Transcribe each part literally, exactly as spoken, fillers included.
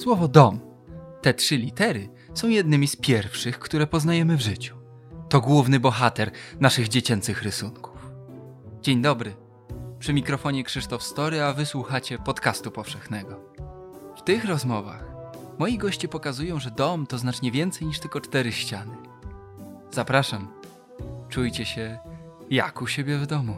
Słowo dom, te trzy litery, są jednymi z pierwszych, które poznajemy w życiu. To główny bohater naszych dziecięcych rysunków. Dzień dobry. Przy mikrofonie Krzysztof Story, a wysłuchacie podcastu powszechnego. W tych rozmowach moi goście pokazują, że dom to znacznie więcej niż tylko cztery ściany. Zapraszam. Czujcie się jak u siebie w domu.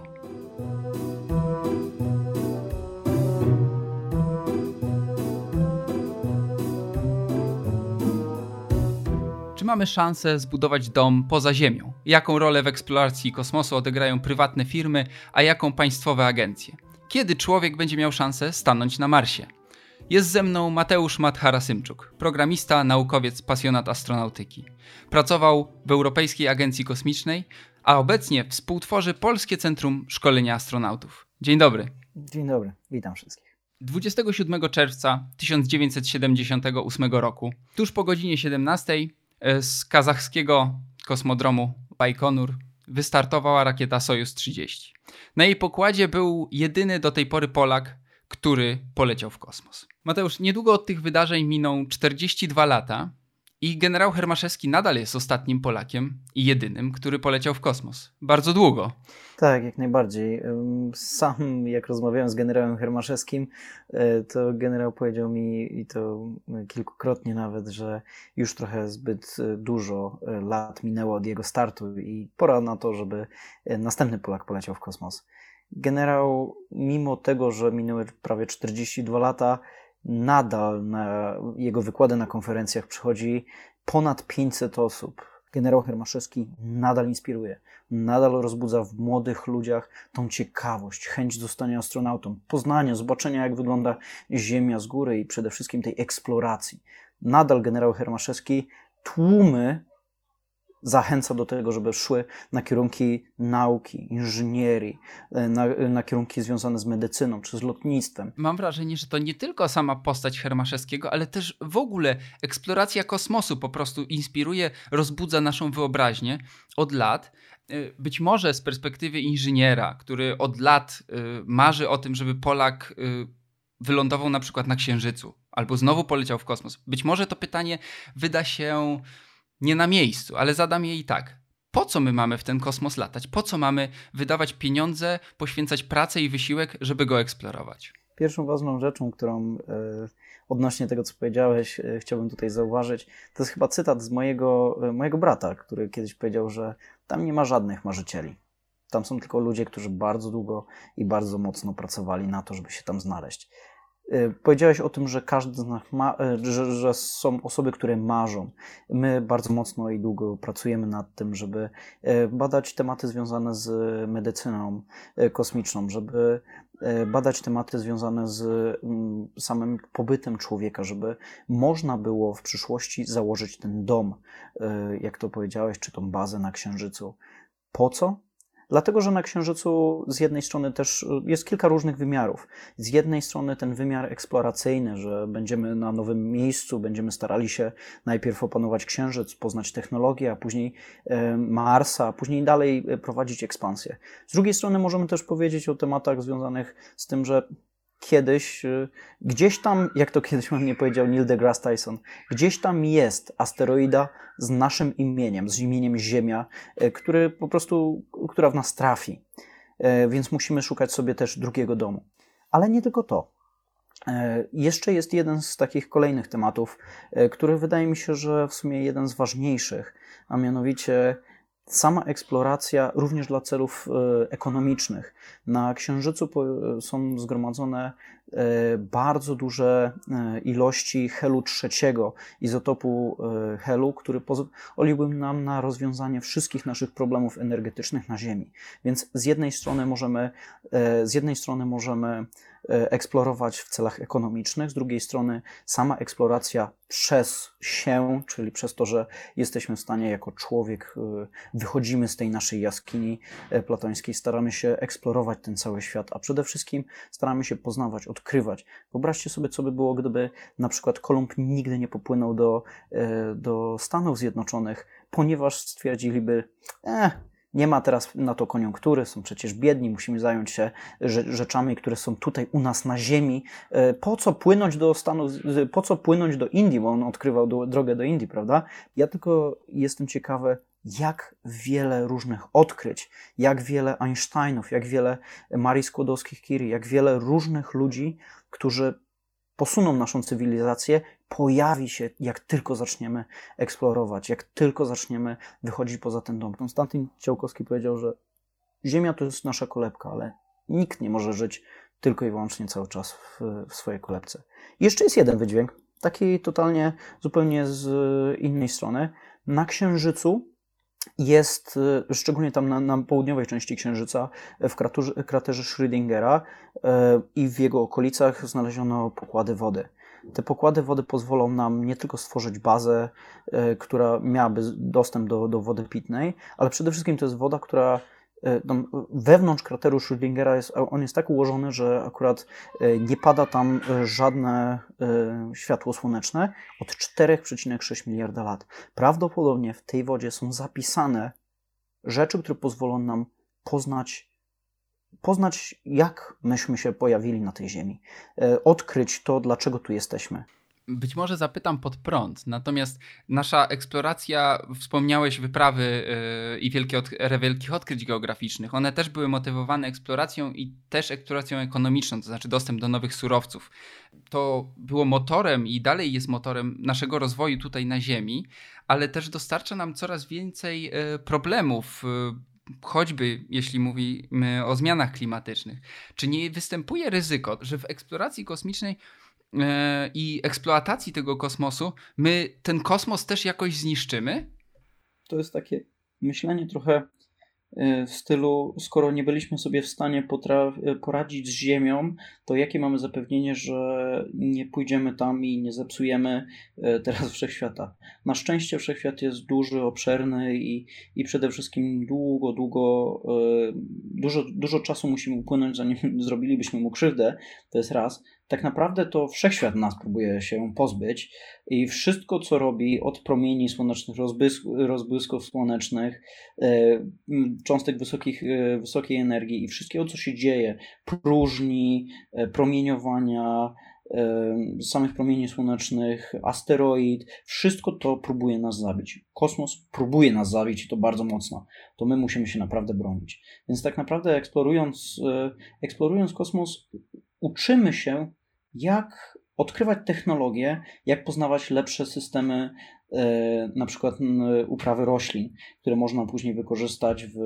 Czy mamy szansę zbudować dom poza Ziemią? Jaką rolę w eksploracji kosmosu odegrają prywatne firmy, a jaką państwowe agencje? Kiedy człowiek będzie miał szansę stanąć na Marsie? Jest ze mną Mateusz Madhara-Symczuk, programista, naukowiec, pasjonat astronautyki. Pracował w Europejskiej Agencji Kosmicznej, a obecnie współtworzy Polskie Centrum Szkolenia Astronautów. Dzień dobry. Dzień dobry, witam wszystkich. dwudziestego siódmego czerwca tysiąc dziewięćset siedemdziesiątego ósmego roku, tuż po godzinie siedemnastej z kazachskiego kosmodromu Bajkonur wystartowała rakieta Sojuz trzydzieści. Na jej pokładzie był jedyny do tej pory Polak, który poleciał w kosmos. Mateusz, niedługo od tych wydarzeń miną czterdzieści dwa lata i generał Hermaszewski nadal jest ostatnim Polakiem i jedynym, który poleciał w kosmos. Bardzo długo. Tak, jak najbardziej. Sam, jak rozmawiałem z generałem Hermaszewskim, to generał powiedział mi, i to kilkukrotnie nawet, że już trochę zbyt dużo lat minęło od jego startu i pora na to, żeby następny Polak poleciał w kosmos. Generał, mimo tego, że minęły prawie czterdzieści dwa lata, nadal na jego wykłady na konferencjach przychodzi ponad pięćset osób. Generał Hermaszewski nadal inspiruje, nadal rozbudza w młodych ludziach tą ciekawość, chęć zostania astronautą, poznania, zobaczenia, jak wygląda Ziemia z góry i przede wszystkim tej eksploracji. Nadal generał Hermaszewski tłumy zachęca do tego, żeby szły na kierunki nauki, inżynierii, na, na kierunki związane z medycyną czy z lotnictwem. Mam wrażenie, że to nie tylko sama postać Hermaszewskiego, ale też w ogóle eksploracja kosmosu po prostu inspiruje, rozbudza naszą wyobraźnię od lat. Być może z perspektywy inżyniera, który od lat marzy o tym, żeby Polak wylądował na przykład na Księżycu albo znowu poleciał w kosmos. Być może to pytanie wyda się nie na miejscu, ale zadam je i tak. Po co my mamy w ten kosmos latać? Po co mamy wydawać pieniądze, poświęcać pracę i wysiłek, żeby go eksplorować? Pierwszą ważną rzeczą, którą odnośnie tego, co powiedziałeś, chciałbym tutaj zauważyć, to jest chyba cytat z mojego, mojego brata, który kiedyś powiedział, że tam nie ma żadnych marzycieli. Tam są tylko ludzie, którzy bardzo długo i bardzo mocno pracowali na to, żeby się tam znaleźć. Powiedziałeś o tym, że każdy z nas ma, że, że są osoby, które marzą. My bardzo mocno i długo pracujemy nad tym, żeby badać tematy związane z medycyną kosmiczną, żeby badać tematy związane z samym pobytem człowieka, żeby można było w przyszłości założyć ten dom, jak to powiedziałeś, czy tą bazę na Księżycu. Po co? Dlatego, że na Księżycu z jednej strony też jest kilka różnych wymiarów. Z jednej strony ten wymiar eksploracyjny, że będziemy na nowym miejscu, będziemy starali się najpierw opanować Księżyc, poznać technologię, a później Marsa, a później dalej prowadzić ekspansję. Z drugiej strony możemy też powiedzieć o tematach związanych z tym, że kiedyś, gdzieś tam, jak to kiedyś mnie powiedział Neil deGrasse Tyson, gdzieś tam jest asteroida z naszym imieniem, z imieniem Ziemia, który po prostu, która w nas trafi. Więc musimy szukać sobie też drugiego domu. Ale nie tylko to. Jeszcze jest jeden z takich kolejnych tematów, który wydaje mi się, że w sumie jeden z ważniejszych, a mianowicie sama eksploracja również dla celów ekonomicznych. Na Księżycu są zgromadzone bardzo duże ilości helu trzeciego, izotopu helu, który pozwoliłby nam na rozwiązanie wszystkich naszych problemów energetycznych na Ziemi. Więc z jednej strony możemy, z jednej strony możemy eksplorować w celach ekonomicznych, z drugiej strony sama eksploracja przez się, czyli przez to, że jesteśmy w stanie jako człowiek, wychodzimy z tej naszej jaskini platońskiej, staramy się eksplorować ten cały świat, a przede wszystkim staramy się poznawać, odkrywać. Wyobraźcie sobie, co by było, gdyby na przykład Kolumb nigdy nie popłynął do, do Stanów Zjednoczonych, ponieważ stwierdziliby, e, Nie ma teraz na to koniunktury, są przecież biedni, musimy zająć się rzeczami, które są tutaj u nas na ziemi. Po co płynąć do Stanów, po co płynąć do Indii, bo on odkrywał do, drogę do Indii, prawda? Ja tylko jestem ciekawy, jak wiele różnych odkryć, jak wiele Einsteinów, jak wiele Marii Skłodowskich-Curie, jak wiele różnych ludzi, którzy posuną naszą cywilizację, pojawi się, jak tylko zaczniemy eksplorować, jak tylko zaczniemy wychodzić poza ten dom. Konstanty Ciołkowski powiedział, że Ziemia to jest nasza kolebka, ale nikt nie może żyć tylko i wyłącznie cały czas w, w swojej kolebce. I jeszcze jest jeden wydźwięk, taki totalnie, zupełnie z innej strony. Na Księżycu jest, szczególnie tam na, na południowej części Księżyca, w kraterze, kraterze Schrödingera yy, i w jego okolicach znaleziono pokłady wody. Te pokłady wody pozwolą nam nie tylko stworzyć bazę, yy, która miałaby dostęp do, do wody pitnej, ale przede wszystkim to jest woda, która yy, tam wewnątrz krateru Schrödingera jest, on jest tak ułożony, że akurat yy, nie pada tam żadne yy, światło słoneczne od cztery przecinek sześć miliarda lat. Prawdopodobnie w tej wodzie są zapisane rzeczy, które pozwolą nam poznać poznać, jak myśmy się pojawili na tej Ziemi. Odkryć to, dlaczego tu jesteśmy. Być może zapytam pod prąd, natomiast nasza eksploracja, wspomniałeś wyprawy yy, i wielkie odk- wielkich odkryć geograficznych, one też były motywowane eksploracją i też eksploracją ekonomiczną, to znaczy dostęp do nowych surowców. To było motorem i dalej jest motorem naszego rozwoju tutaj na Ziemi, ale też dostarcza nam coraz więcej yy, problemów, yy, choćby jeśli mówimy o zmianach klimatycznych. Czy nie występuje ryzyko, że w eksploracji kosmicznej yy, i eksploatacji tego kosmosu my ten kosmos też jakoś zniszczymy? To jest takie myślenie trochę w stylu, skoro nie byliśmy sobie w stanie potra- poradzić z Ziemią, to jakie mamy zapewnienie, że nie pójdziemy tam i nie zepsujemy teraz wszechświata. Na szczęście wszechświat jest duży, obszerny i, i przede wszystkim długo, długo, dużo, dużo czasu musimy upłynąć, zanim zrobilibyśmy mu krzywdę, to jest raz. Tak naprawdę to wszechświat nas próbuje się pozbyć i wszystko, co robi, od promieni słonecznych, rozbłysków, rozbłysków słonecznych, cząstek wysokich, wysokiej energii i wszystkiego, co się dzieje, próżni, promieniowania, samych promieni słonecznych, asteroid, wszystko to próbuje nas zabić. Kosmos próbuje nas zabić i to bardzo mocno. To my musimy się naprawdę bronić. Więc tak naprawdę eksplorując, eksplorując kosmos, uczymy się, jak odkrywać technologie, jak poznawać lepsze systemy, na przykład uprawy roślin, które można później wykorzystać w,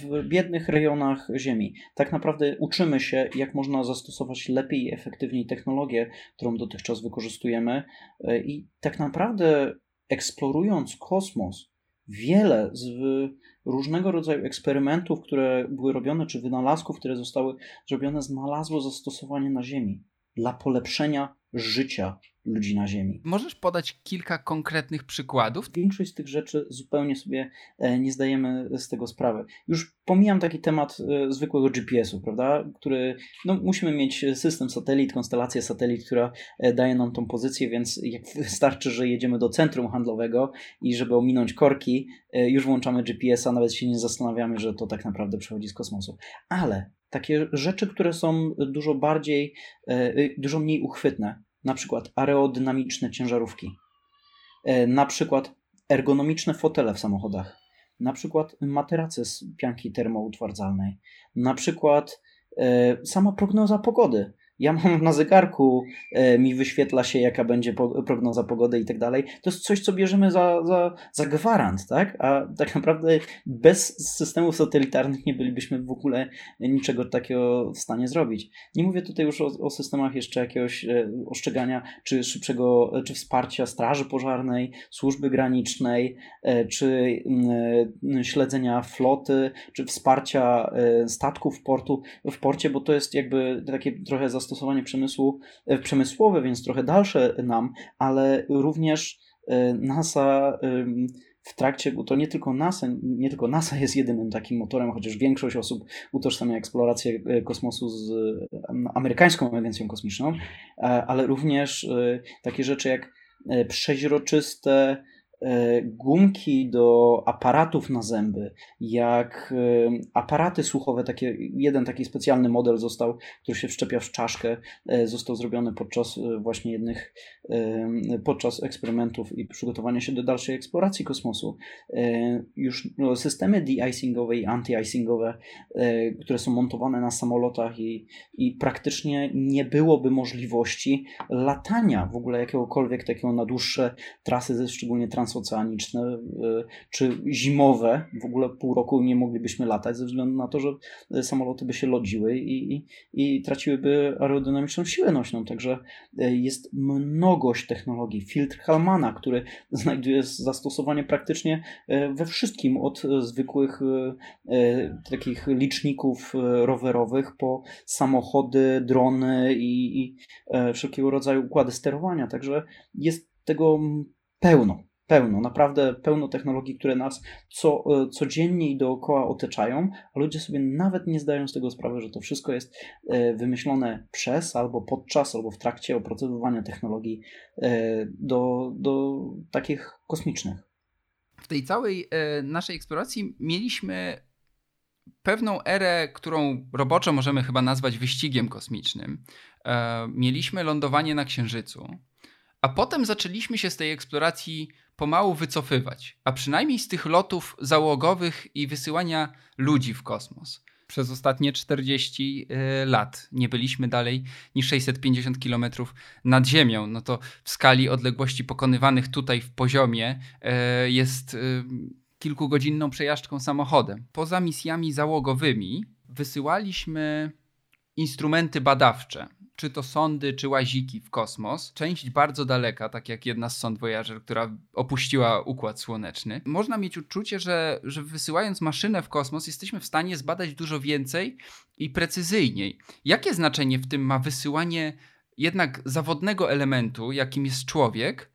w biednych rejonach Ziemi. Tak naprawdę uczymy się, jak można zastosować lepiej i efektywniej technologię, którą dotychczas wykorzystujemy. I tak naprawdę eksplorując kosmos, wiele z różnego rodzaju eksperymentów, które były robione, czy wynalazków, które zostały zrobione, znalazło zastosowanie na Ziemi dla polepszenia życia ludzi na Ziemi. Możesz podać kilka konkretnych przykładów? Większość z tych rzeczy zupełnie sobie nie zdajemy z tego sprawy. Już pomijam taki temat zwykłego G P S-u, prawda, który, no musimy mieć system satelit, konstelację satelit, która daje nam tą pozycję, więc jak wystarczy, że jedziemy do centrum handlowego i żeby ominąć korki, już włączamy G P S-a, nawet się nie zastanawiamy, że to tak naprawdę przychodzi z kosmosu. Ale takie rzeczy, które są dużo bardziej, dużo mniej uchwytne, na przykład aerodynamiczne ciężarówki, na przykład ergonomiczne fotele w samochodach, na przykład materace z pianki termoutwardzalnej, na przykład sama prognoza pogody. Ja mam na zegarku, mi wyświetla się, jaka będzie prognoza pogody i tak dalej. To jest coś, co bierzemy za, za, za gwarant, tak? A tak naprawdę bez systemów satelitarnych nie bylibyśmy w ogóle niczego takiego w stanie zrobić. Nie mówię tutaj już o, o systemach jeszcze jakiegoś ostrzegania, czy szybszego, czy wsparcia straży pożarnej, służby granicznej, czy śledzenia floty, czy wsparcia statków w, portu, w porcie, bo to jest jakby takie trochę zastosowanie stosowanie przemysłu, przemysłowe, więc trochę dalsze nam, ale również NASA w trakcie, bo to nie tylko NASA, nie tylko NASA jest jedynym takim motorem, chociaż większość osób utożsamia eksplorację kosmosu z amerykańską agencją kosmiczną, ale również takie rzeczy jak przeźroczyste gumki do aparatów na zęby, jak aparaty słuchowe, takie, jeden taki specjalny model został, który się wszczepia w czaszkę, został zrobiony podczas właśnie jednych, podczas eksperymentów i przygotowania się do dalszej eksploracji kosmosu. Już systemy de-icingowe i anti-icingowe, które są montowane na samolotach i, i praktycznie nie byłoby możliwości latania w ogóle jakiegokolwiek takiego na dłuższe trasy, szczególnie transoceaniczne czy zimowe. W ogóle pół roku nie moglibyśmy latać ze względu na to, że samoloty by się lodziły i, i, i traciłyby aerodynamiczną siłę nośną. Także jest mnogość technologii. Filtr Hallmana, który znajduje zastosowanie praktycznie we wszystkim, od zwykłych takich liczników rowerowych po samochody, drony i, i wszelkiego rodzaju układy sterowania. Także jest tego pełno. Pełno, naprawdę pełno technologii, które nas co, codziennie i dookoła otaczają, a ludzie sobie nawet nie zdają z tego sprawy, że to wszystko jest wymyślone przez, albo podczas, albo w trakcie opracowywania technologii do, do takich kosmicznych. W tej całej naszej eksploracji mieliśmy pewną erę, którą roboczo możemy chyba nazwać wyścigiem kosmicznym. Mieliśmy lądowanie na Księżycu, a potem zaczęliśmy się z tej eksploracji pomału wycofywać, a przynajmniej z tych lotów załogowych i wysyłania ludzi w kosmos. Przez ostatnie czterdzieści lat nie byliśmy dalej niż sześćset pięćdziesiąt kilometrów nad Ziemią. No to w skali odległości pokonywanych tutaj w poziomie jest kilkugodzinną przejażdżką samochodem. Poza misjami załogowymi wysyłaliśmy instrumenty badawcze, czy to sondy, czy łaziki w kosmos. Część bardzo daleka, tak jak jedna z sond Voyager, która opuściła Układ Słoneczny. Można mieć uczucie, że, że wysyłając maszynę w kosmos jesteśmy w stanie zbadać dużo więcej i precyzyjniej. Jakie znaczenie w tym ma wysyłanie jednak zawodnego elementu, jakim jest człowiek,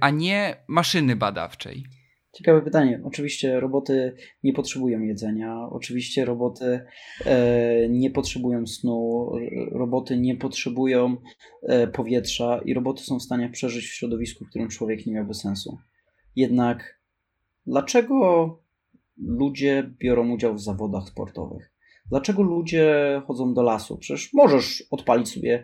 a nie maszyny badawczej? Ciekawe pytanie. Oczywiście roboty nie potrzebują jedzenia, oczywiście roboty e, nie potrzebują snu, roboty nie potrzebują e, powietrza i roboty są w stanie przeżyć w środowisku, w którym człowiek nie miałby sensu. Jednak dlaczego ludzie biorą udział w zawodach sportowych? Dlaczego ludzie chodzą do lasu? Przecież możesz odpalić sobie...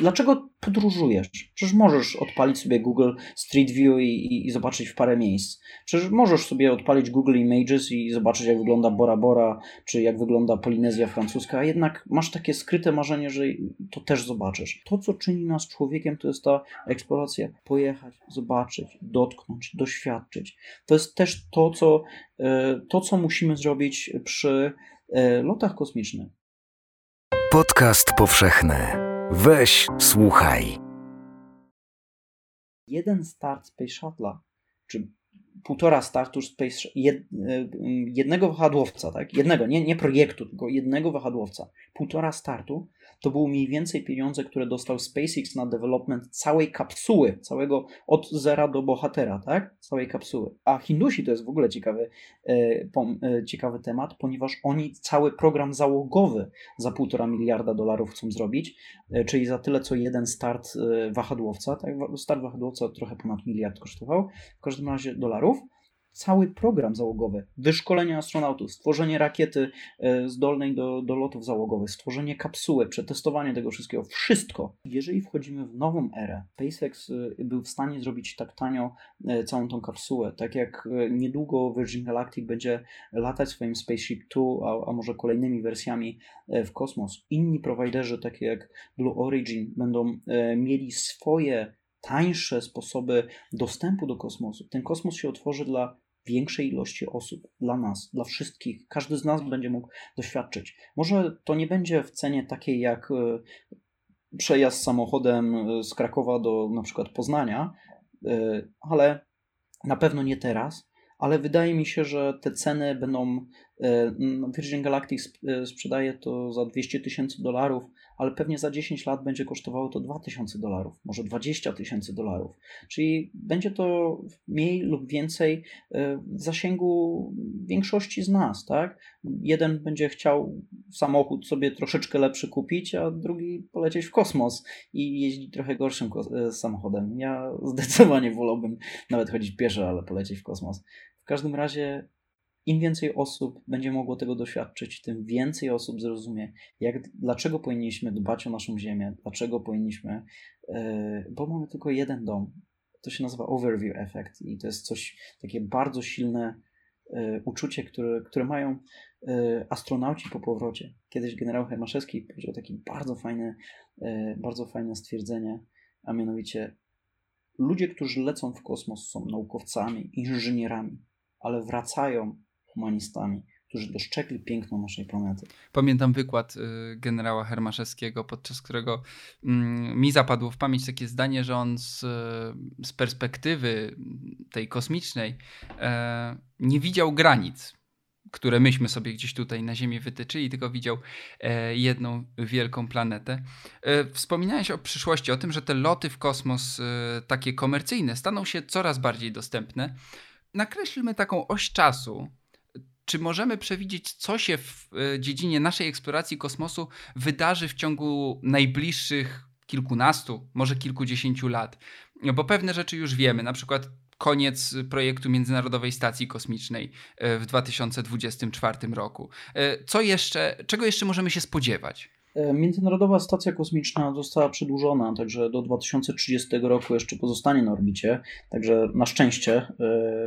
Dlaczego podróżujesz? Przecież możesz odpalić sobie Google Street View i, i, i zobaczyć w parę miejsc. Przecież możesz sobie odpalić Google Images i zobaczyć, jak wygląda Bora Bora, czy jak wygląda Polinezja Francuska, a jednak masz takie skryte marzenie, że to też zobaczysz. To, co czyni nas człowiekiem, to jest ta eksploracja. Pojechać, zobaczyć, dotknąć, doświadczyć. To jest też to, co, to, co musimy zrobić przy... lotach kosmicznych. Podcast powszechny. Weź, słuchaj. Jeden start Space Shuttle'a, czy półtora startu Space jed, jednego wahadłowca, tak? Jednego, nie, nie projektu, tylko jednego wahadłowca. Półtora startu to było mniej więcej pieniądze, które dostał SpaceX na development całej kapsuły, całego od zera do bohatera, tak? Całej kapsuły. A Hindusi to jest w ogóle ciekawy, e, pom, e, ciekawy temat, ponieważ oni cały program załogowy za półtora miliarda dolarów chcą zrobić, e, czyli za tyle, co jeden start e, wahadłowca, tak? Start wahadłowca trochę ponad miliard kosztował, w każdym razie dolarów. Cały program załogowy, wyszkolenie astronautów, stworzenie rakiety zdolnej do, do lotów załogowych, stworzenie kapsuły, przetestowanie tego wszystkiego, wszystko. Jeżeli wchodzimy w nową erę, SpaceX był w stanie zrobić tak tanio całą tą kapsułę, tak jak niedługo Virgin Galactic będzie latać swoim Spaceship Two, a, a może kolejnymi wersjami w kosmos. Inni prowajderzy, takie jak Blue Origin, będą mieli swoje tańsze sposoby dostępu do kosmosu. Ten kosmos się otworzy dla większej ilości osób, dla nas, dla wszystkich. Każdy z nas będzie mógł doświadczyć. Może to nie będzie w cenie takiej jak przejazd samochodem z Krakowa do na przykład Poznania, ale na pewno nie teraz, ale wydaje mi się, że te ceny będą... Virgin Galactic sprzedaje to za dwieście tysięcy dolarów, ale pewnie za dziesięć lat będzie kosztowało to dwa tysiące dolarów, może dwadzieścia tysięcy dolarów. Czyli będzie to mniej lub więcej w zasięgu większości z nas, tak? Jeden będzie chciał samochód sobie troszeczkę lepszy kupić, a drugi polecieć w kosmos i jeździć trochę gorszym samochodem. Ja zdecydowanie wolałbym nawet chodzić pieszo, ale polecieć w kosmos. W każdym razie im więcej osób będzie mogło tego doświadczyć, tym więcej osób zrozumie, jak, dlaczego powinniśmy dbać o naszą Ziemię, dlaczego powinniśmy, yy, bo mamy tylko jeden dom. To się nazywa overview effect i to jest coś, takie bardzo silne y, uczucie, które, które mają y, astronauci po powrocie. Kiedyś generał Hermaszewski powiedział takie bardzo fajne, y, bardzo fajne stwierdzenie, a mianowicie ludzie, którzy lecą w kosmos, są naukowcami, inżynierami, ale wracają humanistami, którzy dostrzegli piękno naszej planety. Pamiętam wykład y, generała Hermaszewskiego, podczas którego y, mi zapadło w pamięć takie zdanie, że on z, y, z perspektywy tej kosmicznej y, nie widział granic, które myśmy sobie gdzieś tutaj na Ziemi wytyczyli, tylko widział e, jedną wielką planetę. E, wspominałeś o przyszłości, o tym, że te loty w kosmos, e, takie komercyjne, staną się coraz bardziej dostępne. Nakreślmy taką oś czasu. Czy możemy przewidzieć, co się w dziedzinie naszej eksploracji kosmosu wydarzy w ciągu najbliższych kilkunastu, może kilkudziesięciu lat? Bo pewne rzeczy już wiemy, na przykład koniec projektu Międzynarodowej Stacji Kosmicznej w dwa tysiące dwudziestym czwartym roku. Co jeszcze, czego jeszcze możemy się spodziewać? Międzynarodowa Stacja Kosmiczna została przedłużona, także do dwa tysiące trzydziestego roku jeszcze pozostanie na orbicie, także na szczęście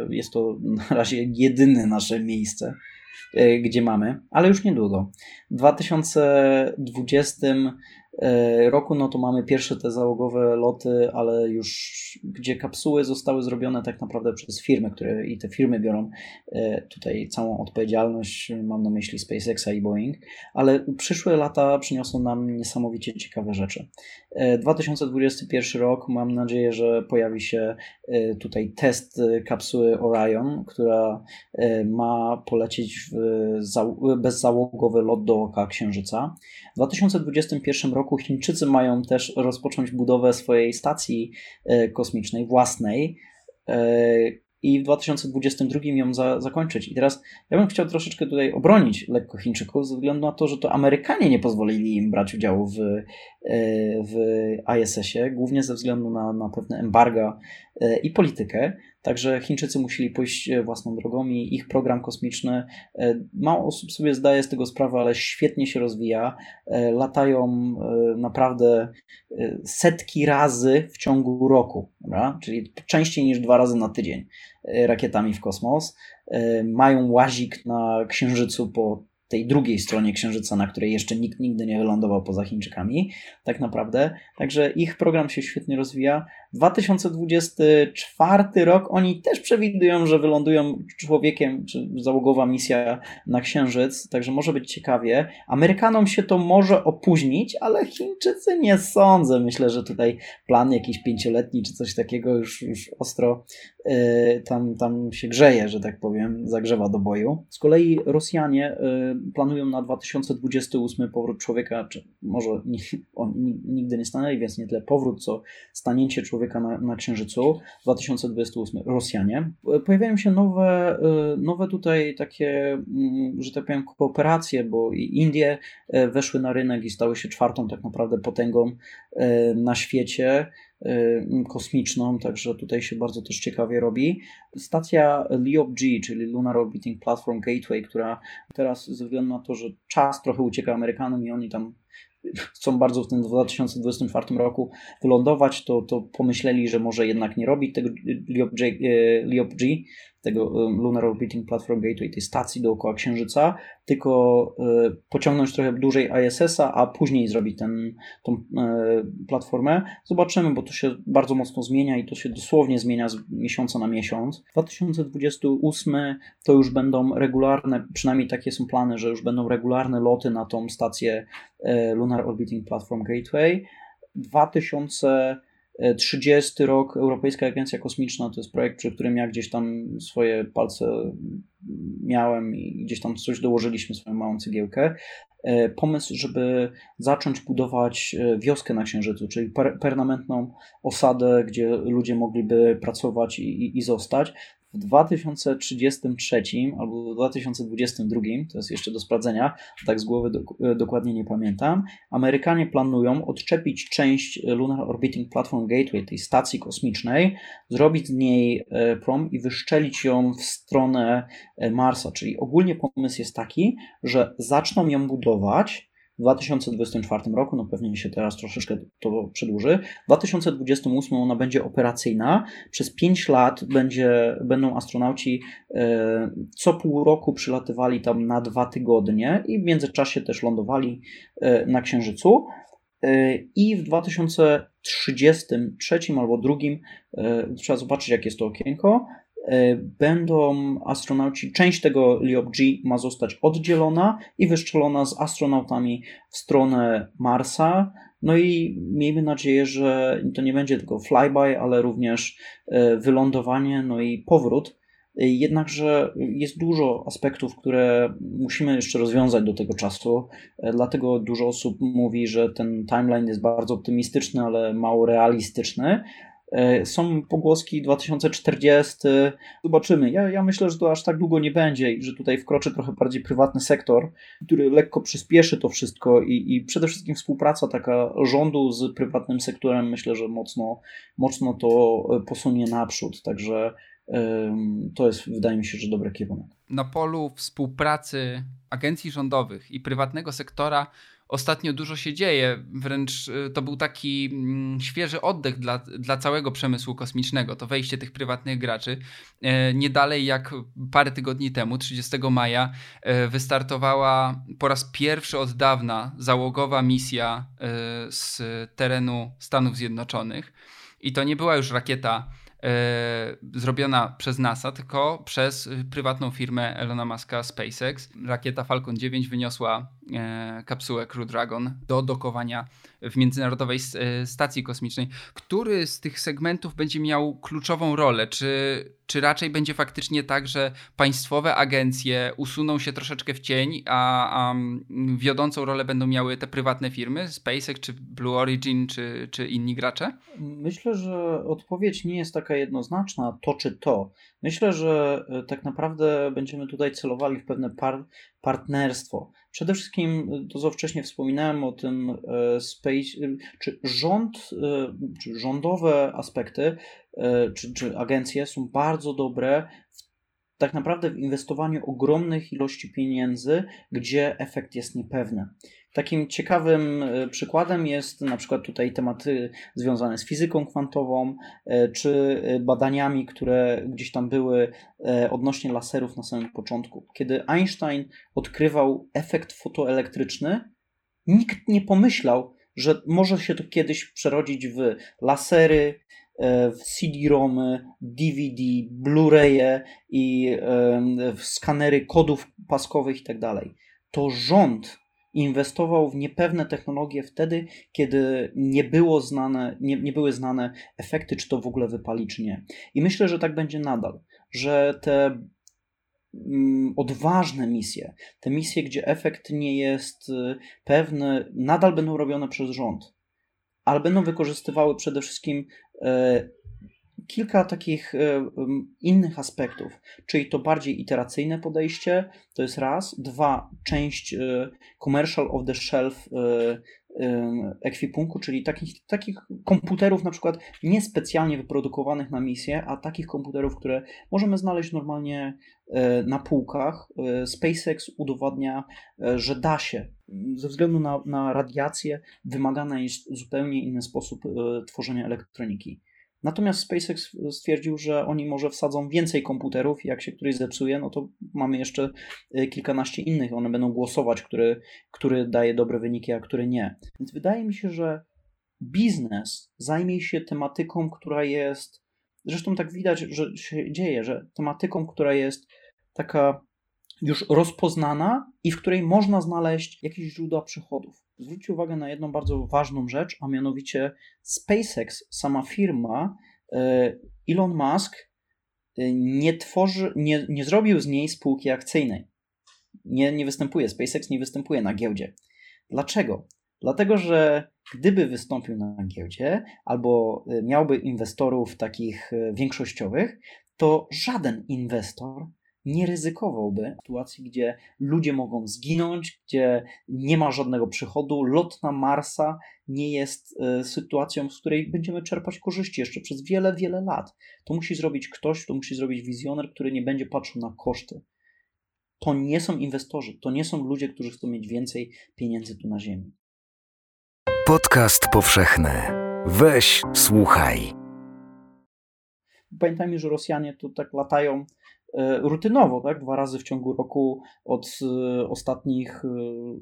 jest to na razie jedyne nasze miejsce, gdzie mamy, ale już niedługo. W dwa tysiące dwudziestym roku no to mamy pierwsze te załogowe loty, ale już gdzie kapsuły zostały zrobione tak naprawdę przez firmy, które i te firmy biorą tutaj całą odpowiedzialność, mam na myśli SpaceXa i Boeing, ale przyszłe lata przyniosą nam niesamowicie ciekawe rzeczy. dwa tysiące dwudziesty pierwszy rok, mam nadzieję, że pojawi się tutaj test kapsuły Orion, która ma polecieć w zał- bezzałogowy lot dookoła Księżyca. W dwa tysiące dwudziestym pierwszym roku Chińczycy mają też rozpocząć budowę swojej stacji kosmicznej, własnej, i w dwa tysiące dwudziestym drugim ją za, zakończyć. I teraz ja bym chciał troszeczkę tutaj obronić lekko Chińczyków ze względu na to, że to Amerykanie nie pozwolili im brać udziału w, w I S S-ie, głównie ze względu na, na pewne embarga i politykę. Także Chińczycy musieli pójść własną drogą i ich program kosmiczny, mało osób sobie zdaje z tego sprawę, ale świetnie się rozwija. Latają naprawdę setki razy w ciągu roku, dobra? Czyli częściej niż dwa razy na tydzień rakietami w kosmos. Mają łazik na Księżycu po tej drugiej stronie Księżyca, na której jeszcze nikt nigdy nie wylądował poza Chińczykami, tak naprawdę. Także ich program się świetnie rozwija. dwa tysiące dwudziesty czwarty rok, oni też przewidują, że wylądują człowiekiem, czy załogowa misja na Księżyc, także może być ciekawie. Amerykanom się to może opóźnić, ale Chińczycy nie sądzę. Myślę, że tutaj plan jakiś pięcioletni, czy coś takiego już, już ostro yy, tam, tam się grzeje, że tak powiem, zagrzewa do boju. Z kolei Rosjanie yy, planują na dwa tysiące dwudziesty ósmy powrót człowieka, czy może nie, on nigdy nie stanęli, więc nie tyle powrót, co stanięcie człowieka na, na Księżycu. dwa tysiące dwudziesty ósmy Rosjanie. Pojawiają się nowe, nowe tutaj takie, że tak powiem, kooperacje, bo Indie weszły na rynek i stały się czwartą tak naprawdę potęgą na świecie kosmiczną, także tutaj się bardzo też ciekawie robi. Stacja L I O P G, czyli Lunar Orbiting Platform Gateway, która teraz ze względu na to, że czas trochę ucieka Amerykanom i oni tam chcą bardzo w tym dwa tysiące dwudziestym czwartym roku wylądować, to, to pomyśleli, że może jednak nie robić tego L I O P G, tego Lunar Orbiting Platform Gateway, tej stacji dookoła Księżyca, tylko pociągnąć trochę dłużej I S S-a, a później zrobić ten, tą platformę. Zobaczymy, bo to się bardzo mocno zmienia i to się dosłownie zmienia z miesiąca na miesiąc. dwa tysiące dwudziesty ósmy to już będą regularne, przynajmniej takie są plany, że już będą regularne loty na tą stację Lunar Orbiting Platform Gateway. dwa tysiące trzydziesty rok, Europejska Agencja Kosmiczna, to jest projekt, przy którym ja gdzieś tam swoje palce miałem i gdzieś tam coś dołożyliśmy, swoją małą cegiełkę. Pomysł, żeby zacząć budować wioskę na Księżycu, czyli per- permanentną osadę, gdzie ludzie mogliby pracować i, i, i zostać. w dwa tysiące trzydziestym trzecim albo w dwa tysiące dwudziestym drugim, to jest jeszcze do sprawdzenia, tak z głowy do, dokładnie nie pamiętam, Amerykanie planują odczepić część Lunar Orbiting Platform Gateway, tej stacji kosmicznej, zrobić z niej prom i wyszczelić ją w stronę Marsa. Czyli ogólnie pomysł jest taki, że zaczną ją budować w dwa tysiące dwudziestym czwartym roku, no pewnie się teraz troszeczkę to przedłuży. W dwa tysiące dwudziestym ósmym ona będzie operacyjna. Przez pięć lat będzie, będą astronauci e, co pół roku przylatywali tam na dwa tygodnie i w międzyczasie też lądowali e, na Księżycu. E, I w dwa tysiące trzydziestym trzecim albo drugim, e, trzeba zobaczyć, jak jest to okienko, będą astronauci, część tego LEOP-G ma zostać oddzielona i wyszczelona z astronautami w stronę Marsa. No i miejmy nadzieję, że to nie będzie tylko flyby, ale również wylądowanie, no i powrót. Jednakże jest dużo aspektów, które musimy jeszcze rozwiązać do tego czasu, dlatego dużo osób mówi, że ten timeline jest bardzo optymistyczny, ale mało realistyczny. Są pogłoski dwa tysiące czterdziesty, zobaczymy. Ja, ja myślę, że to aż tak długo nie będzie i że tutaj wkroczy trochę bardziej prywatny sektor, który lekko przyspieszy to wszystko i, i przede wszystkim współpraca taka rządu z prywatnym sektorem, myślę, że mocno, mocno to posunie naprzód, także ym, to jest, wydaje mi się, że dobry kierunek. Na polu współpracy agencji rządowych i prywatnego sektora ostatnio dużo się dzieje, wręcz to był taki świeży oddech dla, dla całego przemysłu kosmicznego, to wejście tych prywatnych graczy. Nie dalej jak parę tygodni temu, trzydziestego maja, wystartowała po raz pierwszy od dawna załogowa misja z terenu Stanów Zjednoczonych i to nie była już rakieta zrobiona przez NASA, tylko przez prywatną firmę Elona Muska SpaceX. Rakieta Falcon dziewięć wyniosła kapsułę Crew Dragon do dokowania w Międzynarodowej Stacji Kosmicznej. Który z tych segmentów będzie miał kluczową rolę? Czy, czy raczej będzie faktycznie tak, że państwowe agencje usuną się troszeczkę w cień, a, a wiodącą rolę będą miały te prywatne firmy, SpaceX czy Blue Origin czy, czy inni gracze? Myślę, że odpowiedź nie jest taka jednoznaczna, to czy to. Myślę, że tak naprawdę będziemy tutaj celowali w pewne par- partnerstwo. Przede wszystkim, to wcześniej wspominałem o tym space, czy rząd, czy rządowe aspekty, czy, czy agencje są bardzo dobre w, tak naprawdę w inwestowaniu ogromnych ilości pieniędzy, gdzie efekt jest niepewny. Takim ciekawym przykładem jest na przykład tutaj tematy związane z fizyką kwantową, czy badaniami, które gdzieś tam były odnośnie laserów na samym początku. Kiedy Einstein odkrywał efekt fotoelektryczny, nikt nie pomyślał, że może się to kiedyś przerodzić w lasery, w C D romy, D V D, Blu-raye i w skanery kodów paskowych i tak dalej. To rząd inwestował w niepewne technologie wtedy, kiedy nie było znane, nie, nie były znane efekty, czy to w ogóle wypali, czy nie. I myślę, że tak będzie nadal, że te mm, odważne misje, te misje, gdzie efekt nie jest pewny, nadal będą robione przez rząd, ale będą wykorzystywały przede wszystkim e, kilka takich e, innych aspektów, czyli to bardziej iteracyjne podejście, to jest raz, dwa, część e, commercial of the shelf e, ekwipunku, czyli takich, takich komputerów na przykład niespecjalnie wyprodukowanych na misję, a takich komputerów, które możemy znaleźć normalnie na półkach. SpaceX udowadnia, że da się. Ze względu na, na radiację wymagany jest zupełnie inny sposób tworzenia elektroniki. Natomiast SpaceX stwierdził, że oni może wsadzą więcej komputerów i jak się któryś zepsuje, no to mamy jeszcze kilkanaście innych. One będą głosować, który, który daje dobre wyniki, a który nie. Więc wydaje mi się, że biznes zajmie się tematyką, która jest... Zresztą tak widać, że się dzieje, że tematyką, która jest taka już rozpoznana i w której można znaleźć jakieś źródła przychodów. Zwróćcie uwagę na jedną bardzo ważną rzecz, a mianowicie SpaceX, sama firma, Elon Musk nie tworzy, nie, nie zrobił z niej spółki akcyjnej. Nie, nie występuje, SpaceX nie występuje na giełdzie. Dlaczego? Dlatego, że gdyby wystąpił na giełdzie albo miałby inwestorów takich większościowych, to żaden inwestor nie ryzykowałby sytuacji, gdzie ludzie mogą zginąć, gdzie nie ma żadnego przychodu. Lot na Marsa nie jest y, sytuacją, z której będziemy czerpać korzyści jeszcze przez wiele, wiele lat. To musi zrobić ktoś, to musi zrobić wizjoner, który nie będzie patrzył na koszty. To nie są inwestorzy, to nie są ludzie, którzy chcą mieć więcej pieniędzy tu na ziemi. Podcast powszechny. Weź, słuchaj. Pamiętajmy, że Rosjanie tu tak latają rutynowo, tak? Dwa razy w ciągu roku od ostatnich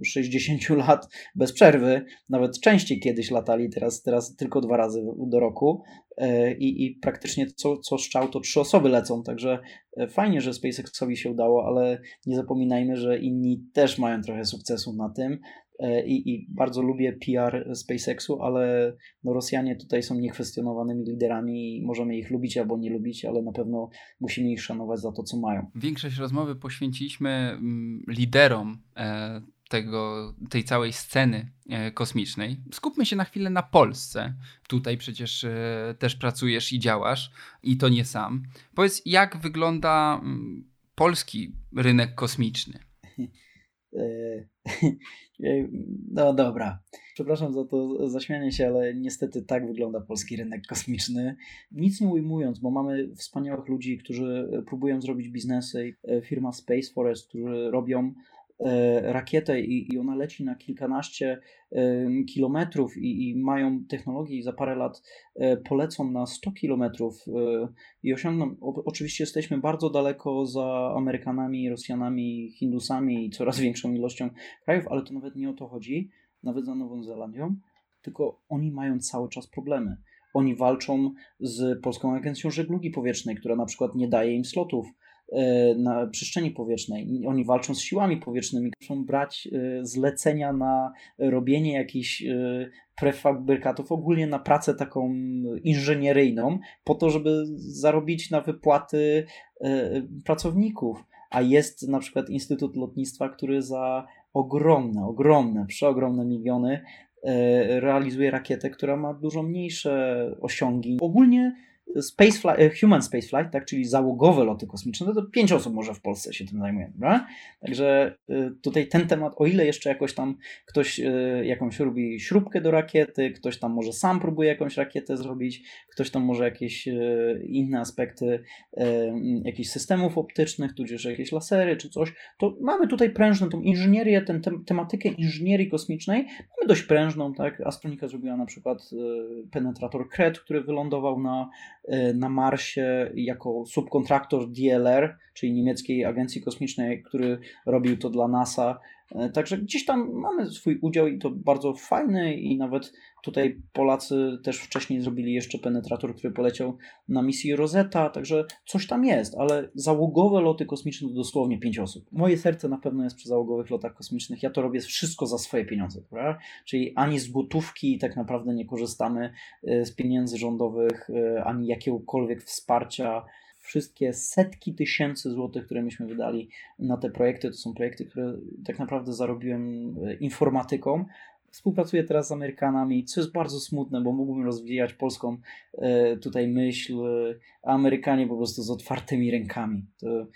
sześćdziesięciu lat bez przerwy, nawet częściej kiedyś latali, teraz, teraz tylko dwa razy do roku i, i praktycznie co, co strzał to trzy osoby lecą, także fajnie, że SpaceXowi się udało, ale nie zapominajmy, że inni też mają trochę sukcesu na tym i, i bardzo lubię P R SpaceXu, ale no Rosjanie tutaj są niekwestionowanymi liderami i możemy ich lubić albo nie lubić, ale na pewno musimy ich szanować za to, co mają. Większość rozmowy poświęciliśmy liderom tego, tej całej sceny kosmicznej. Skupmy się na chwilę na Polsce. Tutaj przecież też pracujesz i działasz i to nie sam. Powiedz, jak wygląda polski rynek kosmiczny? No dobra, przepraszam za to zaśmianie się, ale niestety tak wygląda polski rynek kosmiczny. Nic nie ujmując, bo mamy wspaniałych ludzi, którzy próbują zrobić biznesy. Firma Space Forest, którzy robią rakietę i ona leci na kilkanaście kilometrów i mają technologię i za parę lat polecą na sto kilometrów i osiągną. Oczywiście jesteśmy bardzo daleko za Amerykanami, Rosjanami, Hindusami i coraz większą ilością krajów, ale to nawet nie o to chodzi, nawet za Nową Zelandią, tylko oni mają cały czas problemy. Oni walczą z Polską Agencją Żeglugi Powietrznej, która na przykład nie daje im slotów na przestrzeni powietrznej. Oni walczą z siłami powietrznymi, muszą brać zlecenia na robienie jakichś prefabrykatów, ogólnie na pracę taką inżynieryjną, po to, żeby zarobić na wypłaty pracowników. A jest na przykład Instytut Lotnictwa, który za ogromne, ogromne, przeogromne miliony realizuje rakietę, która ma dużo mniejsze osiągi. Ogólnie Space flight, human spaceflight, tak, czyli załogowe loty kosmiczne, no to pięć osób może w Polsce się tym zajmuje, prawda? Także tutaj ten temat, o ile jeszcze jakoś tam ktoś jakąś robi śrubkę do rakiety, ktoś tam może sam próbuje jakąś rakietę zrobić, ktoś tam może jakieś inne aspekty jakichś systemów optycznych, tudzież jakieś lasery czy coś, to mamy tutaj prężną tą inżynierię, tę tematykę inżynierii kosmicznej, mamy dość prężną, tak? Astronika zrobiła na przykład penetrator Kret, który wylądował na na Marsie jako subkontraktor D L R, czyli niemieckiej agencji kosmicznej, który robił to dla NASA. Także gdzieś tam mamy swój udział i to bardzo fajny i nawet tutaj Polacy też wcześniej zrobili jeszcze penetrator, który poleciał na misji Rosetta, także coś tam jest, ale załogowe loty kosmiczne to dosłownie pięć osób. Moje serce na pewno jest przy załogowych lotach kosmicznych, ja to robię wszystko za swoje pieniądze, prawda? Czyli ani z gotówki tak naprawdę nie korzystamy z pieniędzy rządowych, ani jakiegokolwiek wsparcia. Wszystkie setki tysięcy złotych, które myśmy wydali na te projekty, to są projekty, które tak naprawdę zarobiłem informatyką. Współpracuję teraz z Amerykanami, co jest bardzo smutne, bo mógłbym rozwijać polską tutaj myśl, a Amerykanie po prostu z otwartymi rękami. To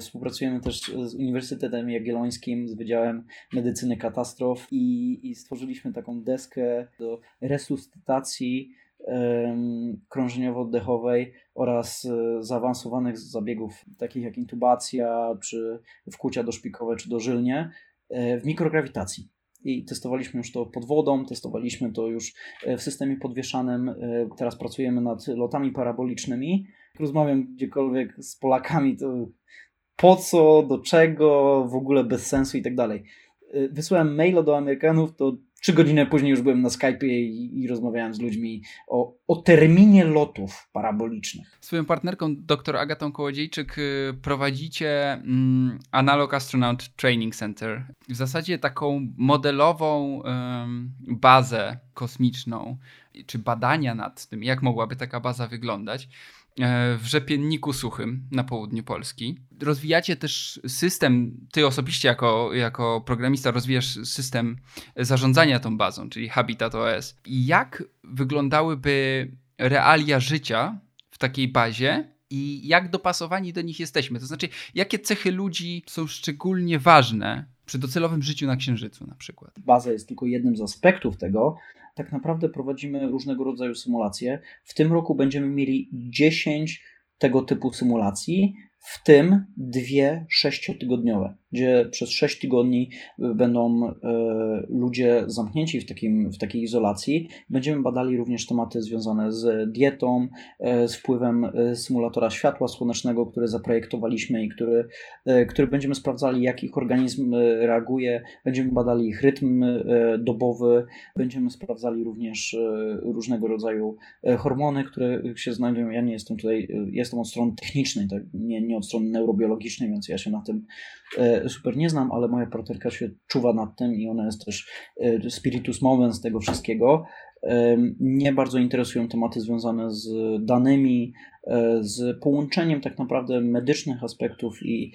współpracujemy też z Uniwersytetem Jagiellońskim, z Wydziałem Medycyny Katastrof i, i stworzyliśmy taką deskę do resuscytacji krążeniowo-oddechowej oraz zaawansowanych zabiegów takich jak intubacja, czy wkłucia doszpikowe, czy dożylnie w mikrograwitacji. I testowaliśmy już to pod wodą, testowaliśmy to już w systemie podwieszanym, teraz pracujemy nad lotami parabolicznymi. Jak rozmawiam gdziekolwiek z Polakami, to po co, do czego, w ogóle bez sensu i tak dalej. Wysłałem maila do Amerykanów, to trzy godziny później już byłem na Skype'ie i, i rozmawiałem z ludźmi o, o terminie lotów parabolicznych. Swoją partnerką dr Agatą Kołodziejczyk prowadzicie mm, Analog Astronaut Training Center. W zasadzie taką modelową ym, bazę kosmiczną, czy badania nad tym, jak mogłaby taka baza wyglądać w Rzepienniku Suchym na południu Polski. Rozwijacie też system, ty osobiście jako, jako programista rozwijasz system zarządzania tą bazą, czyli Habitat O S. Jak wyglądałyby realia życia w takiej bazie i jak dopasowani do nich jesteśmy. To znaczy, jakie cechy ludzi są szczególnie ważne przy docelowym życiu na Księżycu na przykład? Baza jest tylko jednym z aspektów tego. Tak naprawdę prowadzimy różnego rodzaju symulacje. W tym roku będziemy mieli dziesięć tego typu symulacji, w tym dwie sześciotygodniowe, gdzie przez sześć tygodni będą y, ludzie zamknięci w, takim, w takiej izolacji. Będziemy badali również tematy związane z dietą, y, z wpływem symulatora światła słonecznego, który zaprojektowaliśmy i który, y, który będziemy sprawdzali, jak ich organizm reaguje. Będziemy badali ich rytm y, dobowy. Będziemy sprawdzali również y, różnego rodzaju y, hormony, które się znajdują. Ja nie jestem tutaj, y, jestem od strony technicznej, tak, nie, nie od strony neurobiologicznej, więc ja się na tym y, super nie znam, ale moja partnerka się czuwa nad tym i ona jest też spiritus movens tego wszystkiego. Mnie bardzo interesują tematy związane z danymi, z połączeniem tak naprawdę medycznych aspektów, i,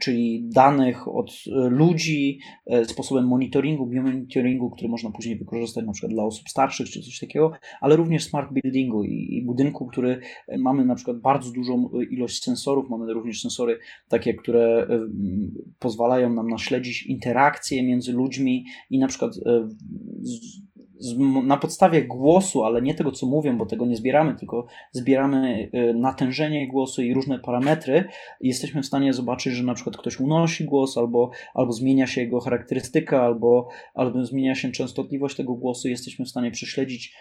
czyli danych od ludzi, sposobem monitoringu, biomonitoringu, który można później wykorzystać na przykład dla osób starszych czy coś takiego, ale również smart buildingu i budynku, który mamy na przykład bardzo dużą ilość sensorów, mamy również sensory takie, które pozwalają nam naśledzić interakcje między ludźmi i na przykład z, na podstawie głosu, ale nie tego, co mówią, bo tego nie zbieramy, tylko zbieramy natężenie głosu i różne parametry. Jesteśmy w stanie zobaczyć, że na przykład ktoś unosi głos, albo, albo zmienia się jego charakterystyka, albo, albo zmienia się częstotliwość tego głosu. Jesteśmy w stanie prześledzić,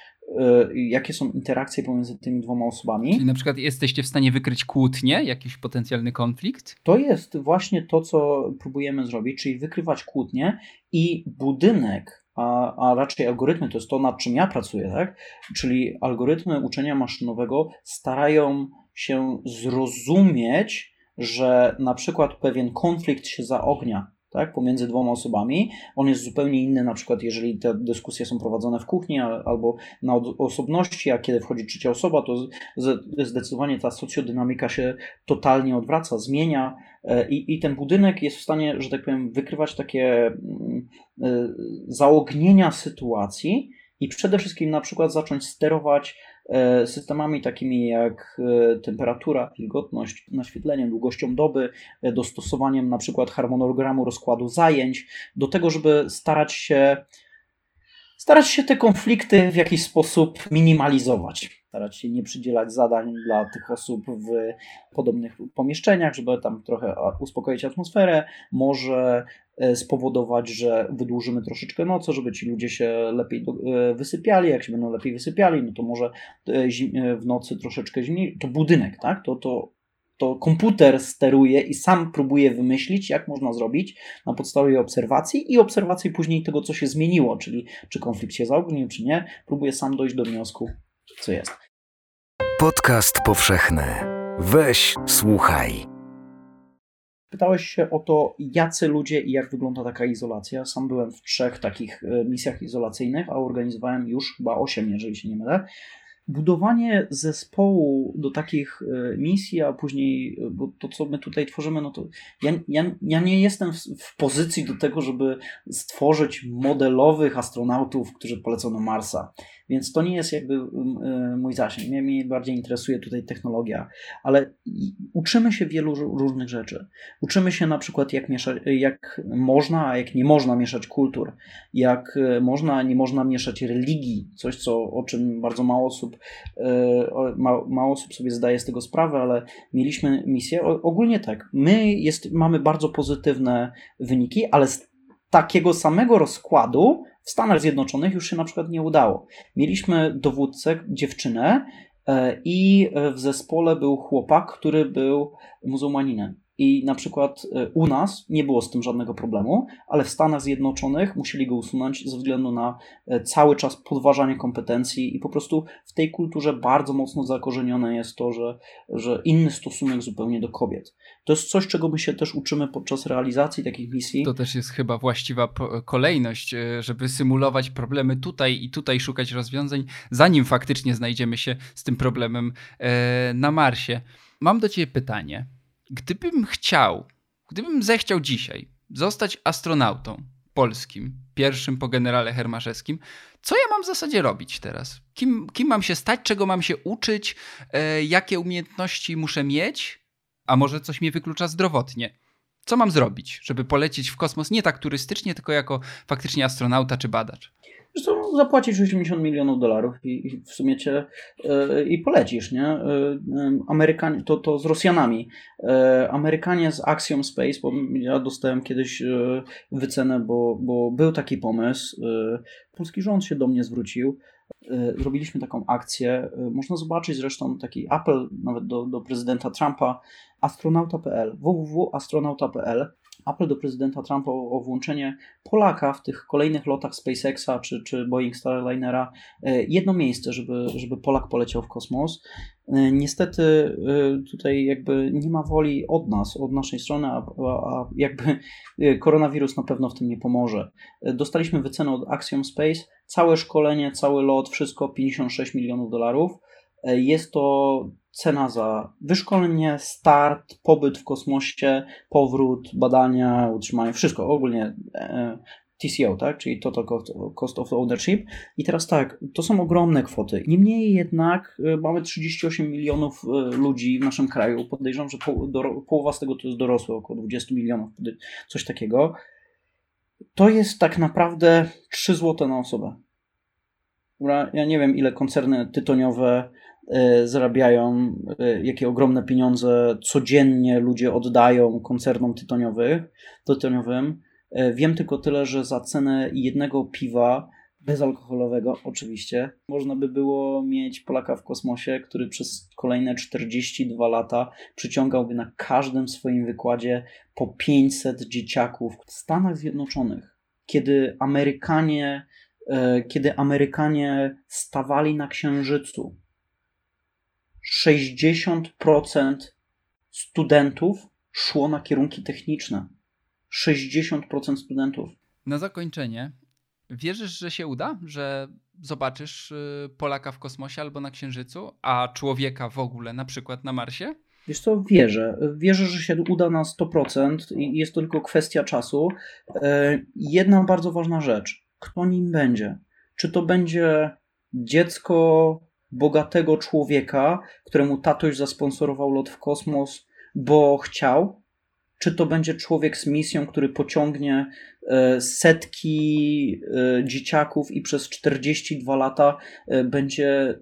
jakie są interakcje pomiędzy tymi dwoma osobami. Czyli na przykład jesteście w stanie wykryć kłótnię, jakiś potencjalny konflikt? To jest właśnie to, co próbujemy zrobić, czyli wykrywać kłótnię i budynek, A, a raczej algorytmy, to jest to, nad czym ja pracuję, tak? Czyli algorytmy uczenia maszynowego starają się zrozumieć, że na przykład pewien konflikt się zaognia, tak? Pomiędzy dwoma osobami. On jest zupełnie inny, na przykład jeżeli te dyskusje są prowadzone w kuchni albo na osobności, a kiedy wchodzi trzecia osoba, to zdecydowanie ta socjodynamika się totalnie odwraca, zmienia. I, I ten budynek jest w stanie, że tak powiem, wykrywać takie zaognienia sytuacji i przede wszystkim na przykład zacząć sterować systemami takimi jak temperatura, wilgotność, naświetleniem, długością doby, dostosowaniem na przykład harmonogramu rozkładu zajęć do tego, żeby starać się starać się te konflikty w jakiś sposób minimalizować. Starać się nie przydzielać zadań dla tych osób w podobnych pomieszczeniach, żeby tam trochę uspokoić atmosferę, może spowodować, że wydłużymy troszeczkę noce, żeby ci ludzie się lepiej wysypiali, jak się będą lepiej wysypiali, no to może w nocy troszeczkę zimniej, to budynek, tak? To, to, to komputer steruje i sam próbuje wymyślić, jak można zrobić na podstawie obserwacji i obserwacji później tego, co się zmieniło, czyli czy konflikt się zaognił, czy nie, próbuje sam dojść do wniosku, co jest. Podcast powszechny. Weź, słuchaj. Pytałeś się o to, jacy ludzie i jak wygląda taka izolacja. Sam byłem w trzech takich misjach izolacyjnych, a organizowałem już chyba osiem, jeżeli się nie mylę. Budowanie zespołu do takich misji, a później, bo to, co my tutaj tworzymy, no to ja, ja, ja nie jestem w, w pozycji do tego, żeby stworzyć modelowych astronautów, którzy polecą na Marsa. Więc to nie jest jakby mój zasięg. Mnie, mnie bardziej interesuje tutaj technologia, ale uczymy się wielu różnych rzeczy. Uczymy się na przykład, jak, miesza, jak można, a jak nie można mieszać kultur, jak można, a nie można mieszać religii, coś, co, o czym bardzo mało osób, ma, mało osób sobie zdaje z tego sprawę, ale mieliśmy misję. Ogólnie tak, my jest, mamy bardzo pozytywne wyniki, ale z takiego samego rozkładu w Stanach Zjednoczonych już się na przykład nie udało. Mieliśmy dowódcę, dziewczynę i w zespole był chłopak, który był muzułmaninem. I na przykład u nas nie było z tym żadnego problemu, ale w Stanach Zjednoczonych musieli go usunąć ze względu na cały czas podważanie kompetencji i po prostu w tej kulturze bardzo mocno zakorzenione jest to, że, że inny stosunek zupełnie do kobiet. To jest coś, czego my się też uczymy podczas realizacji takich misji. To też jest chyba właściwa kolejność, żeby symulować problemy tutaj i tutaj szukać rozwiązań, zanim faktycznie znajdziemy się z tym problemem na Marsie. Mam do ciebie pytanie. Gdybym chciał, gdybym zechciał dzisiaj zostać astronautą, polskim, pierwszym po generale Hermaszewskim, co ja mam w zasadzie robić teraz? Kim, kim mam się stać? Czego mam się uczyć? E, jakie umiejętności muszę mieć? A może coś mnie wyklucza zdrowotnie? Co mam zrobić, żeby polecieć w kosmos nie tak turystycznie, tylko jako faktycznie astronauta czy badacz? Zresztą zapłacisz osiemdziesiąt milionów dolarów i, i w sumie cię yy, i polecisz, nie? Yy, Amerykanie, to, to z Rosjanami. Yy, Amerykanie z Axiom Space, bo ja dostałem kiedyś yy, wycenę, bo, bo był taki pomysł. Yy, polski rząd się do mnie zwrócił. Robiliśmy taką akcję, można zobaczyć zresztą taki apel nawet do, do prezydenta Trumpa, astronauta kropka p l, w w w kropka astronauta kropka p l, apel do prezydenta Trumpa o, o włączenie Polaka w tych kolejnych lotach SpaceXa czy, czy Boeing Starlinera, jedno miejsce, żeby, żeby Polak poleciał w kosmos. Niestety tutaj jakby nie ma woli od nas, od naszej strony, a, a jakby koronawirus na pewno w tym nie pomoże. Dostaliśmy wycenę od Axiom Space, całe szkolenie, cały lot, wszystko pięćdziesiąt sześć milionów dolarów. Jest to cena za wyszkolenie, start, pobyt w kosmosie, powrót, badania, utrzymanie, wszystko, ogólnie T C O, tak? Czyli Total Cost of Ownership. I teraz tak, to są ogromne kwoty. Niemniej jednak mamy trzydzieści osiem milionów ludzi w naszym kraju. Podejrzewam, że połowa z tego to jest dorosłe, około dwadzieścia milionów, coś takiego. To jest tak naprawdę trzy złote na osobę. Ja nie wiem, ile koncerny tytoniowe zarabiają, jakie ogromne pieniądze codziennie ludzie oddają koncernom tytoniowych, tytoniowym. Wiem tylko tyle, że za cenę jednego piwa, bezalkoholowego oczywiście, można by było mieć Polaka w kosmosie, który przez kolejne czterdzieści dwa lata przyciągałby na każdym swoim wykładzie po pięćset dzieciaków. W Stanach Zjednoczonych, kiedy Amerykanie, kiedy Amerykanie stawali na Księżycu, sześćdziesiąt procent studentów szło na kierunki techniczne. sześćdziesiąt procent studentów. Na zakończenie, wierzysz, że się uda? Że zobaczysz Polaka w kosmosie albo na Księżycu, a człowieka w ogóle na przykład na Marsie? Wiesz co, wierzę. Wierzę, że się uda na sto procent i jest to tylko kwestia czasu. Jedna bardzo ważna rzecz. Kto nim będzie? Czy to będzie dziecko bogatego człowieka, któremu tatuś zasponsorował lot w kosmos, bo chciał? Czy to będzie człowiek z misją, który pociągnie setki dzieciaków i przez czterdzieści dwa lata będzie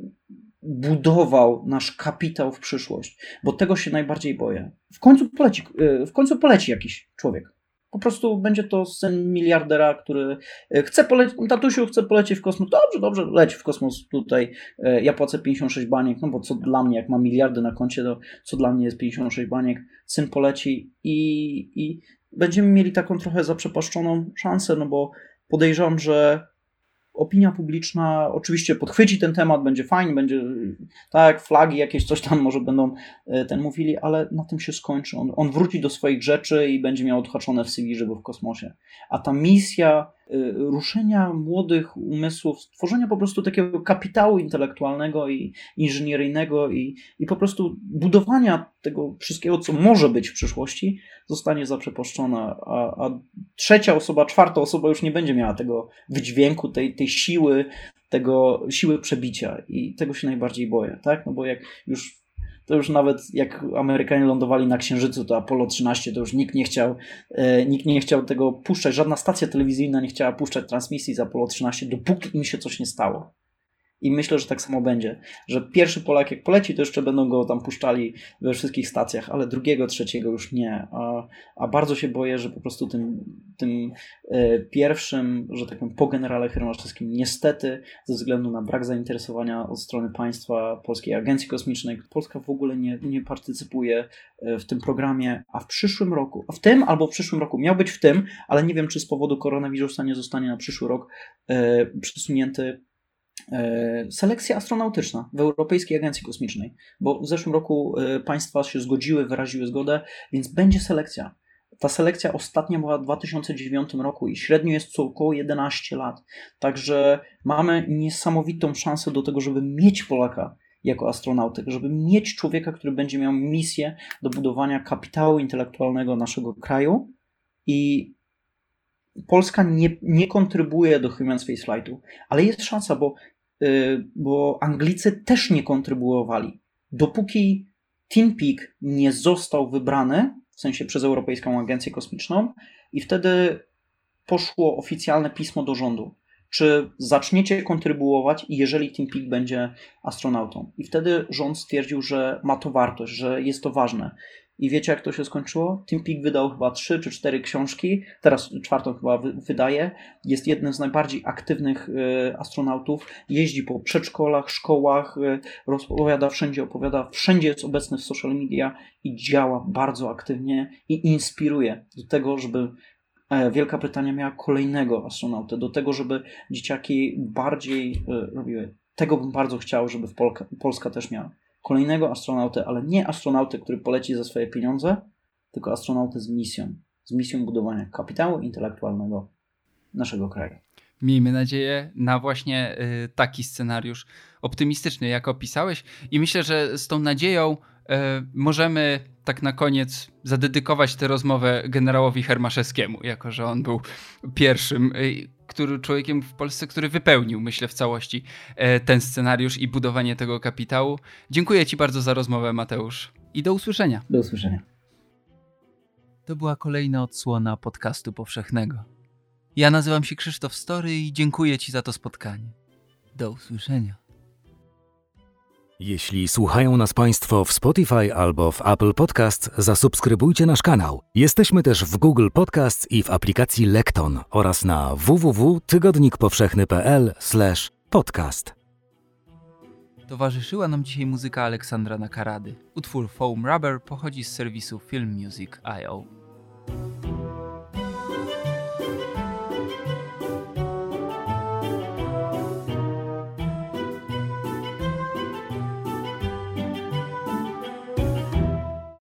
budował nasz kapitał w przyszłość? Bo tego się najbardziej boję. W końcu poleci, w końcu poleci jakiś człowiek. Po prostu będzie to syn miliardera, który chce polecieć, tatusiu, chce polecieć w kosmos. Dobrze, dobrze, leć w kosmos tutaj. Ja płacę pięćdziesiąt sześć baniek, no bo co dla mnie, jak mam miliardy na koncie, to co dla mnie jest pięćdziesiąt sześć baniek. Syn poleci i, i będziemy mieli taką trochę zaprzepaszczoną szansę, no bo podejrzewam, że opinia publiczna oczywiście podchwyci ten temat, będzie fajnie, będzie tak, flagi jakieś, coś tam może będą ten mówili, ale na tym się skończy. On, on wróci do swoich rzeczy i będzie miał odhaczone w C V, że był w kosmosie. A ta misja y, ruszenia młodych umysłów, stworzenia po prostu takiego kapitału intelektualnego i inżynieryjnego i, i po prostu budowania tego wszystkiego, co może być w przyszłości, zostanie zaprzepaszczona. A, a trzecia osoba, czwarta osoba już nie będzie miała tego wydźwięku, tej, tej siły, tego siły przebicia i tego się najbardziej boję, tak? No bo jak już to już nawet jak Amerykanie lądowali na Księżycu, to Apollo trzynaście to już nikt nie chciał, e, nikt nie chciał tego puszczać, żadna stacja telewizyjna nie chciała puszczać transmisji z Apollo trzynaście, dopóki im się coś nie stało. I myślę, że tak samo będzie, że pierwszy Polak jak poleci, to jeszcze będą go tam puszczali we wszystkich stacjach, ale drugiego, trzeciego już nie. A, a bardzo się boję, że po prostu tym, tym y, pierwszym, że tak powiem, po generale Hermaszewskim niestety ze względu na brak zainteresowania od strony państwa, Polskiej Agencji Kosmicznej, Polska w ogóle nie, nie partycypuje w tym programie, a w przyszłym roku, a w tym albo w przyszłym roku, miał być w tym, ale nie wiem, czy z powodu koronawirusa nie zostanie na przyszły rok y, przesunięty selekcja astronautyczna w Europejskiej Agencji Kosmicznej, bo w zeszłym roku państwa się zgodziły, wyraziły zgodę, więc będzie selekcja. Ta selekcja ostatnia była w dwa tysiące dziewiątym roku i średnio jest co około jedenaście lat. Także mamy niesamowitą szansę do tego, żeby mieć Polaka jako astronautę, żeby mieć człowieka, który będzie miał misję do budowania kapitału intelektualnego naszego kraju i Polska nie, nie kontrybuje do human spaceflightu, ale jest szansa, bo, yy, bo Anglicy też nie kontrybuowali. Dopóki Tim Peake nie został wybrany, w sensie przez Europejską Agencję Kosmiczną, i wtedy poszło oficjalne pismo do rządu. Czy zaczniecie kontrybuować, jeżeli Tim Peake będzie astronautą? I wtedy rząd stwierdził, że ma to wartość, że jest to ważne. I wiecie, jak to się skończyło? Tim Peake wydał chyba trzy czy cztery książki, teraz czwartą chyba wydaje. Jest jednym z najbardziej aktywnych astronautów, jeździ po przedszkolach, szkołach, rozpowiada wszędzie, opowiada, wszędzie jest obecny w social media i działa bardzo aktywnie i inspiruje do tego, żeby Wielka Brytania miała kolejnego astronautę, do tego, żeby dzieciaki bardziej robiły. Tego bym bardzo chciał, żeby Polka, Polska też miała. Kolejnego astronautę, ale nie astronautę, który poleci za swoje pieniądze, tylko astronautę z misją. Z misją budowania kapitału intelektualnego naszego kraju. Miejmy nadzieję na właśnie taki scenariusz optymistyczny, jak opisałeś. I myślę, że z tą nadzieją możemy tak na koniec zadedykować tę rozmowę generałowi Hermaszewskiemu, jako że on był pierwszym który, człowiekiem w Polsce, który wypełnił, myślę, w całości ten scenariusz i budowanie tego kapitału. Dziękuję Ci bardzo za rozmowę, Mateusz. I do usłyszenia. Do usłyszenia. To była kolejna odsłona podcastu powszechnego. Ja nazywam się Krzysztof Story i dziękuję Ci za to spotkanie. Do usłyszenia. Jeśli słuchają nas Państwo w Spotify albo w Apple Podcast, zasubskrybujcie nasz kanał. Jesteśmy też w Google Podcast i w aplikacji Lekton oraz na w w w kropka tygodnik powszechny kropka p l slash podcast. Towarzyszyła nam dzisiaj muzyka Aleksandra Nakarady. Utwór Foam Rubber pochodzi z serwisu Film Music kropka i o.